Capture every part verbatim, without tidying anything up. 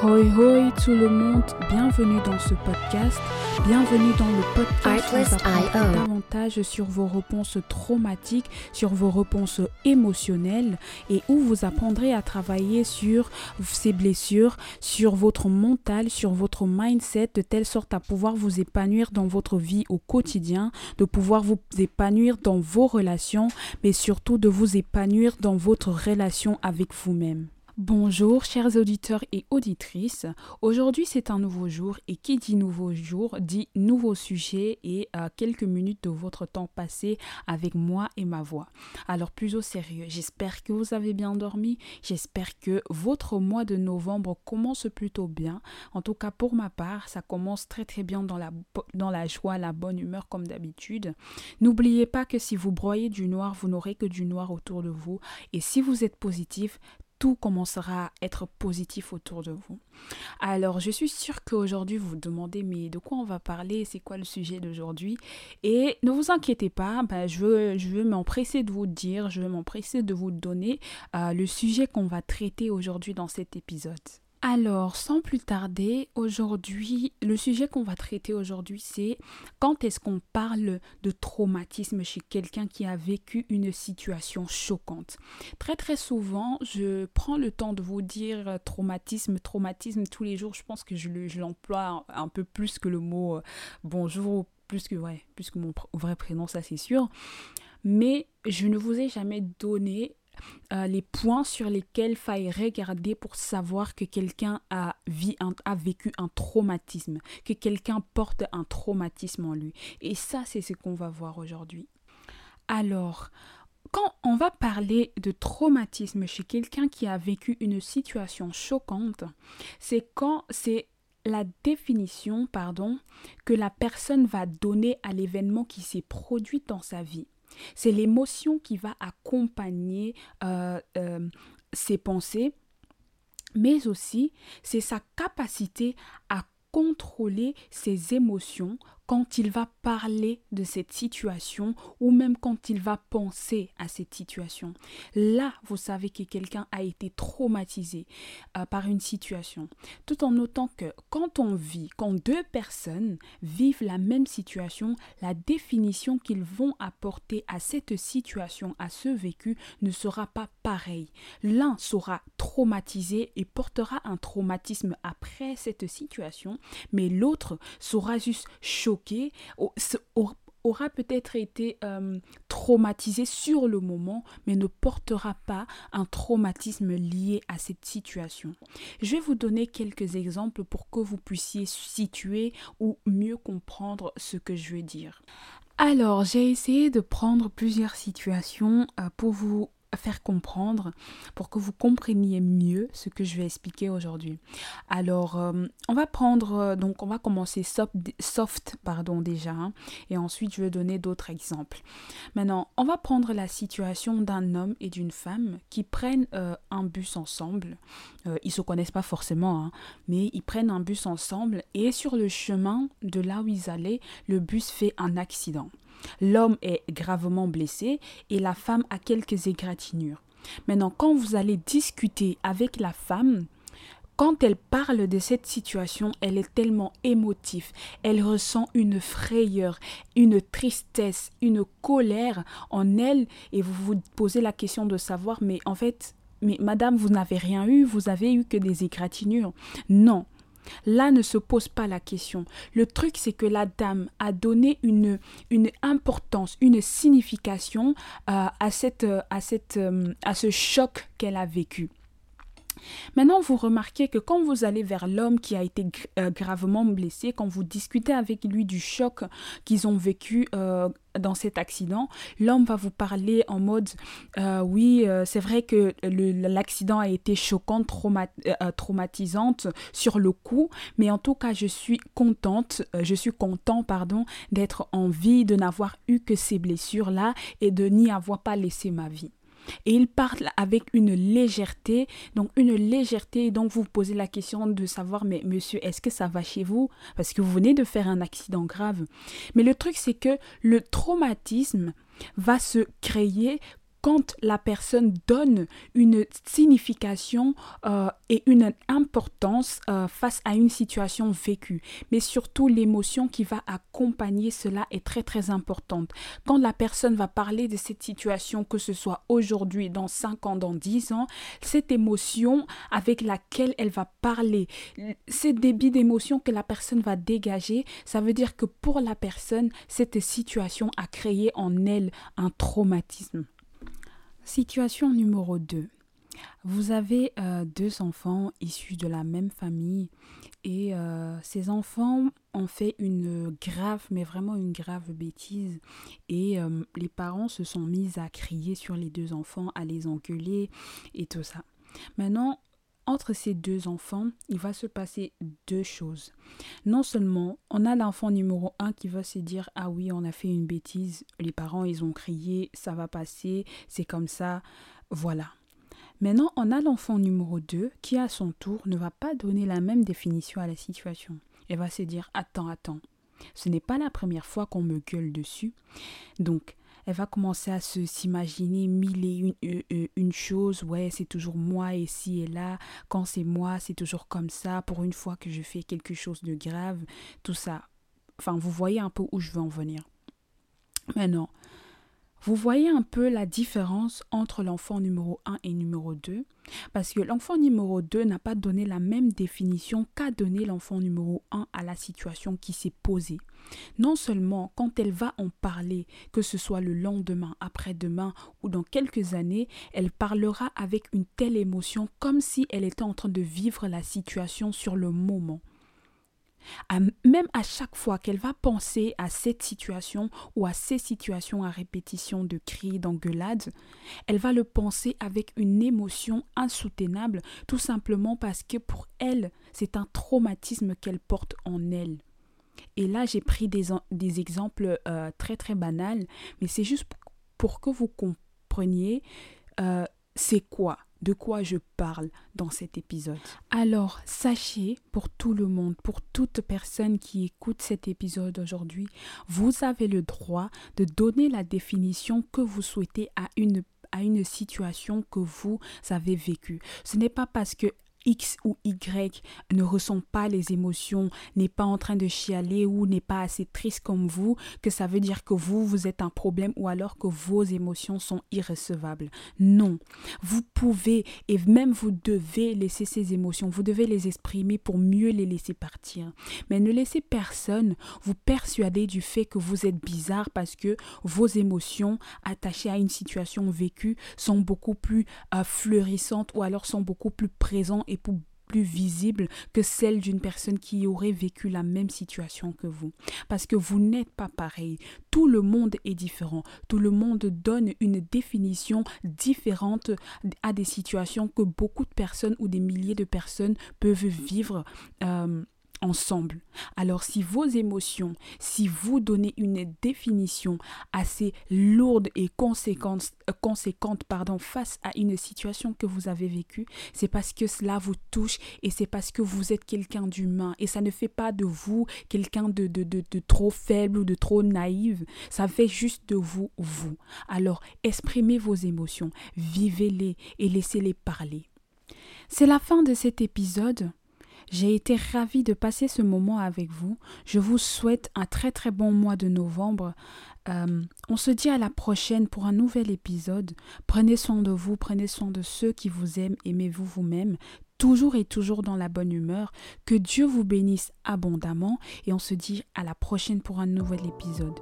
Hoi hoi tout le monde, bienvenue dans ce podcast, bienvenue dans le podcast où vous apprendrez davantage sur vos réponses traumatiques, sur vos réponses émotionnelles et où vous apprendrez à travailler sur ces blessures, sur votre mental, sur votre mindset de telle sorte à pouvoir vous épanouir dans votre vie au quotidien, de pouvoir vous épanouir dans vos relations, mais surtout de vous épanouir dans votre relation avec vous-même. Bonjour chers auditeurs et auditrices, aujourd'hui c'est un nouveau jour et qui dit nouveau jour dit nouveau sujet et euh, quelques minutes de votre temps passé avec moi et ma voix. Alors plus au sérieux, j'espère que vous avez bien dormi, j'espère que votre mois de novembre commence plutôt bien. En tout cas pour ma part, ça commence très très bien dans la, dans la joie, la bonne humeur comme d'habitude. N'oubliez pas que si vous broyez du noir, vous n'aurez que du noir autour de vous et si vous êtes positif, tout commencera à être positif autour de vous. Alors, je suis sûre qu'aujourd'hui, vous vous demandez, mais de quoi on va parler? C'est quoi le sujet d'aujourd'hui? Et ne vous inquiétez pas, ben, je veux, je veux m'empresser de vous dire, je veux m'empresser de vous donner euh, le sujet qu'on va traiter aujourd'hui dans cet épisode. Alors, sans plus tarder, aujourd'hui, le sujet qu'on va traiter aujourd'hui, c'est quand est-ce qu'on parle de traumatisme chez quelqu'un qui a vécu une situation choquante. Très très souvent, je prends le temps de vous dire traumatisme, traumatisme tous les jours. Je pense que je, je l'emploie un peu plus que le mot euh, bonjour, plus que, ouais, plus que mon pr- vrai prénom, ça c'est sûr. Mais je ne vous ai jamais donné Euh, les points sur lesquels faille regarder pour savoir que quelqu'un a, vit un, a vécu un traumatisme, que quelqu'un porte un traumatisme en lui. Et ça, c'est ce qu'on va voir aujourd'hui. Alors, quand on va parler de traumatisme chez quelqu'un qui a vécu une situation choquante, c'est quand c'est la définition, pardon, que la personne va donner à l'événement qui s'est produit dans sa vie. C'est l'émotion qui va accompagner euh, euh, ses pensées, mais aussi c'est sa capacité à contrôler ses émotions quand il va parler de cette situation ou même quand il va penser à cette situation. Là, vous savez que quelqu'un a été traumatisé euh, par une situation. Tout en notant que quand on vit, quand deux personnes vivent la même situation, la définition qu'ils vont apporter à cette situation, à ce vécu, ne sera pas pareille. L'un sera traumatisé et portera un traumatisme après cette situation, mais l'autre sera juste choqué. Aura peut-être été euh, traumatisé sur le moment, mais ne portera pas un traumatisme lié à cette situation. Je vais vous donner quelques exemples pour que vous puissiez situer ou mieux comprendre ce que je veux dire. Alors, j'ai essayé de prendre plusieurs situations euh, pour vous faire comprendre, pour que vous compreniez mieux ce que je vais expliquer aujourd'hui. Alors, euh, on va prendre, euh, donc on va commencer soft, soft pardon déjà, hein, et ensuite je vais donner d'autres exemples. Maintenant, on va prendre la situation d'un homme et d'une femme qui prennent euh, un bus ensemble. Euh, ils se connaissent pas forcément, hein, mais ils prennent un bus ensemble et sur le chemin de là où ils allaient, le bus fait un accident. L'homme est gravement blessé et la femme a quelques égratignures. Maintenant, quand vous allez discuter avec la femme, quand elle parle de cette situation, elle est tellement émotive, elle ressent une frayeur, une tristesse, une colère en elle et vous vous posez la question de savoir, mais en fait, mais madame, vous n'avez rien eu, vous avez eu que des égratignures. Non. Là ne se pose pas la question. Le truc, c'est que la dame a donné une, une importance, une signification euh, à, cette, à, cette, euh, à ce choc qu'elle a vécu. Maintenant, vous remarquez que quand vous allez vers l'homme qui a été gr- euh, gravement blessé, quand vous discutez avec lui du choc qu'ils ont vécu euh, dans cet accident, l'homme va vous parler en mode euh, « oui, euh, c'est vrai que le, l'accident a été choquant, trauma- euh, traumatisante sur le coup, mais en tout cas, je suis contente, euh, je suis content pardon, d'être en vie, de n'avoir eu que ces blessures-là et de n'y avoir pas laissé ma vie. » Et il parle avec une légèreté, donc une légèreté, donc vous vous posez la question de savoir, mais monsieur, est-ce que ça va chez vous? Parce que vous venez de faire un accident grave. Mais le truc, c'est que le traumatisme va se créer quand la personne donne une signification euh, et une importance euh, face à une situation vécue. Mais surtout, l'émotion qui va accompagner cela est très, très importante. Quand la personne va parler de cette situation, que ce soit aujourd'hui, dans cinq ans, dans dix ans, cette émotion avec laquelle elle va parler, ces débits d'émotion que la personne va dégager, ça veut dire que pour la personne, cette situation a créé en elle un traumatisme. Situation numéro deux. Vous avez euh, deux enfants issus de la même famille et euh, ces enfants ont fait une grave, mais vraiment une grave bêtise et euh, les parents se sont mis à crier sur les deux enfants, à les engueuler et tout ça. Maintenant, entre ces deux enfants, il va se passer deux choses. Non seulement, on a l'enfant numéro un qui va se dire « Ah oui, on a fait une bêtise, les parents, ils ont crié, ça va passer, c'est comme ça, voilà. » Maintenant, on a l'enfant numéro deux qui, à son tour, ne va pas donner la même définition à la situation. Elle va se dire « Attends, attends, ce n'est pas la première fois qu'on me gueule dessus. » Donc, elle va commencer à se, s'imaginer mille et une, une, une choses. Ouais, c'est toujours moi ici et là. Quand c'est moi, c'est toujours comme ça. Pour une fois que je fais quelque chose de grave, tout ça. Enfin, vous voyez un peu où je veux en venir. Maintenant, vous voyez un peu la différence entre l'enfant numéro un et numéro deux. Parce que l'enfant numéro deux n'a pas donné la même définition qu'a donné l'enfant numéro un à la situation qui s'est posée. Non seulement quand elle va en parler, que ce soit le lendemain, après-demain ou dans quelques années, elle parlera avec une telle émotion comme si elle était en train de vivre la situation sur le moment. À, même à chaque fois qu'elle va penser à cette situation ou à ces situations à répétition de cris, d'engueulades, elle va le penser avec une émotion insoutenable, tout simplement parce que pour elle, c'est un traumatisme qu'elle porte en elle. Et là, j'ai pris des, des exemples euh, très très banals, mais c'est juste pour que vous compreniez euh, c'est quoi, de quoi je parle dans cet épisode. Alors, sachez pour tout le monde, pour toute personne qui écoute cet épisode aujourd'hui, vous avez le droit de donner la définition que vous souhaitez à une, à une situation que vous avez vécue. Ce n'est pas parce que X ou Y ne ressent pas les émotions, n'est pas en train de chialer ou n'est pas assez triste comme vous, que ça veut dire que vous, vous êtes un problème ou alors que vos émotions sont irrecevables. Non, vous pouvez et même vous devez laisser ces émotions, vous devez les exprimer pour mieux les laisser partir. Mais ne laissez personne vous persuader du fait que vous êtes bizarre parce que vos émotions attachées à une situation vécue sont beaucoup plus euh, fleurissantes ou alors sont beaucoup plus présentes et plus visible que celle d'une personne qui aurait vécu la même situation que vous. Parce que vous n'êtes pas pareil. Tout le monde est différent. Tout le monde donne une définition différente à des situations que beaucoup de personnes ou des milliers de personnes peuvent vivre euh, ensemble. Alors si vos émotions, si vous donnez une définition assez lourde et conséquente, conséquente pardon, face à une situation que vous avez vécue, c'est parce que cela vous touche et c'est parce que vous êtes quelqu'un d'humain et ça ne fait pas de vous quelqu'un de, de, de, de trop faible ou de trop naïf, ça fait juste de vous, vous. Alors exprimez vos émotions, vivez-les et laissez-les parler. C'est la fin de cet épisode. J'ai été ravie de passer ce moment avec vous. Je vous souhaite un très très bon mois de novembre. Euh, on se dit à la prochaine pour un nouvel épisode. Prenez soin de vous, prenez soin de ceux qui vous aiment, aimez-vous vous-même. Toujours et toujours dans la bonne humeur. Que Dieu vous bénisse abondamment et on se dit à la prochaine pour un nouvel épisode.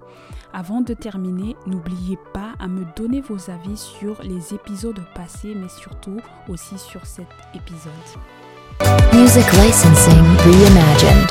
Avant de terminer, n'oubliez pas à me donner vos avis sur les épisodes passés, mais surtout aussi sur cet épisode. Music licensing reimagined.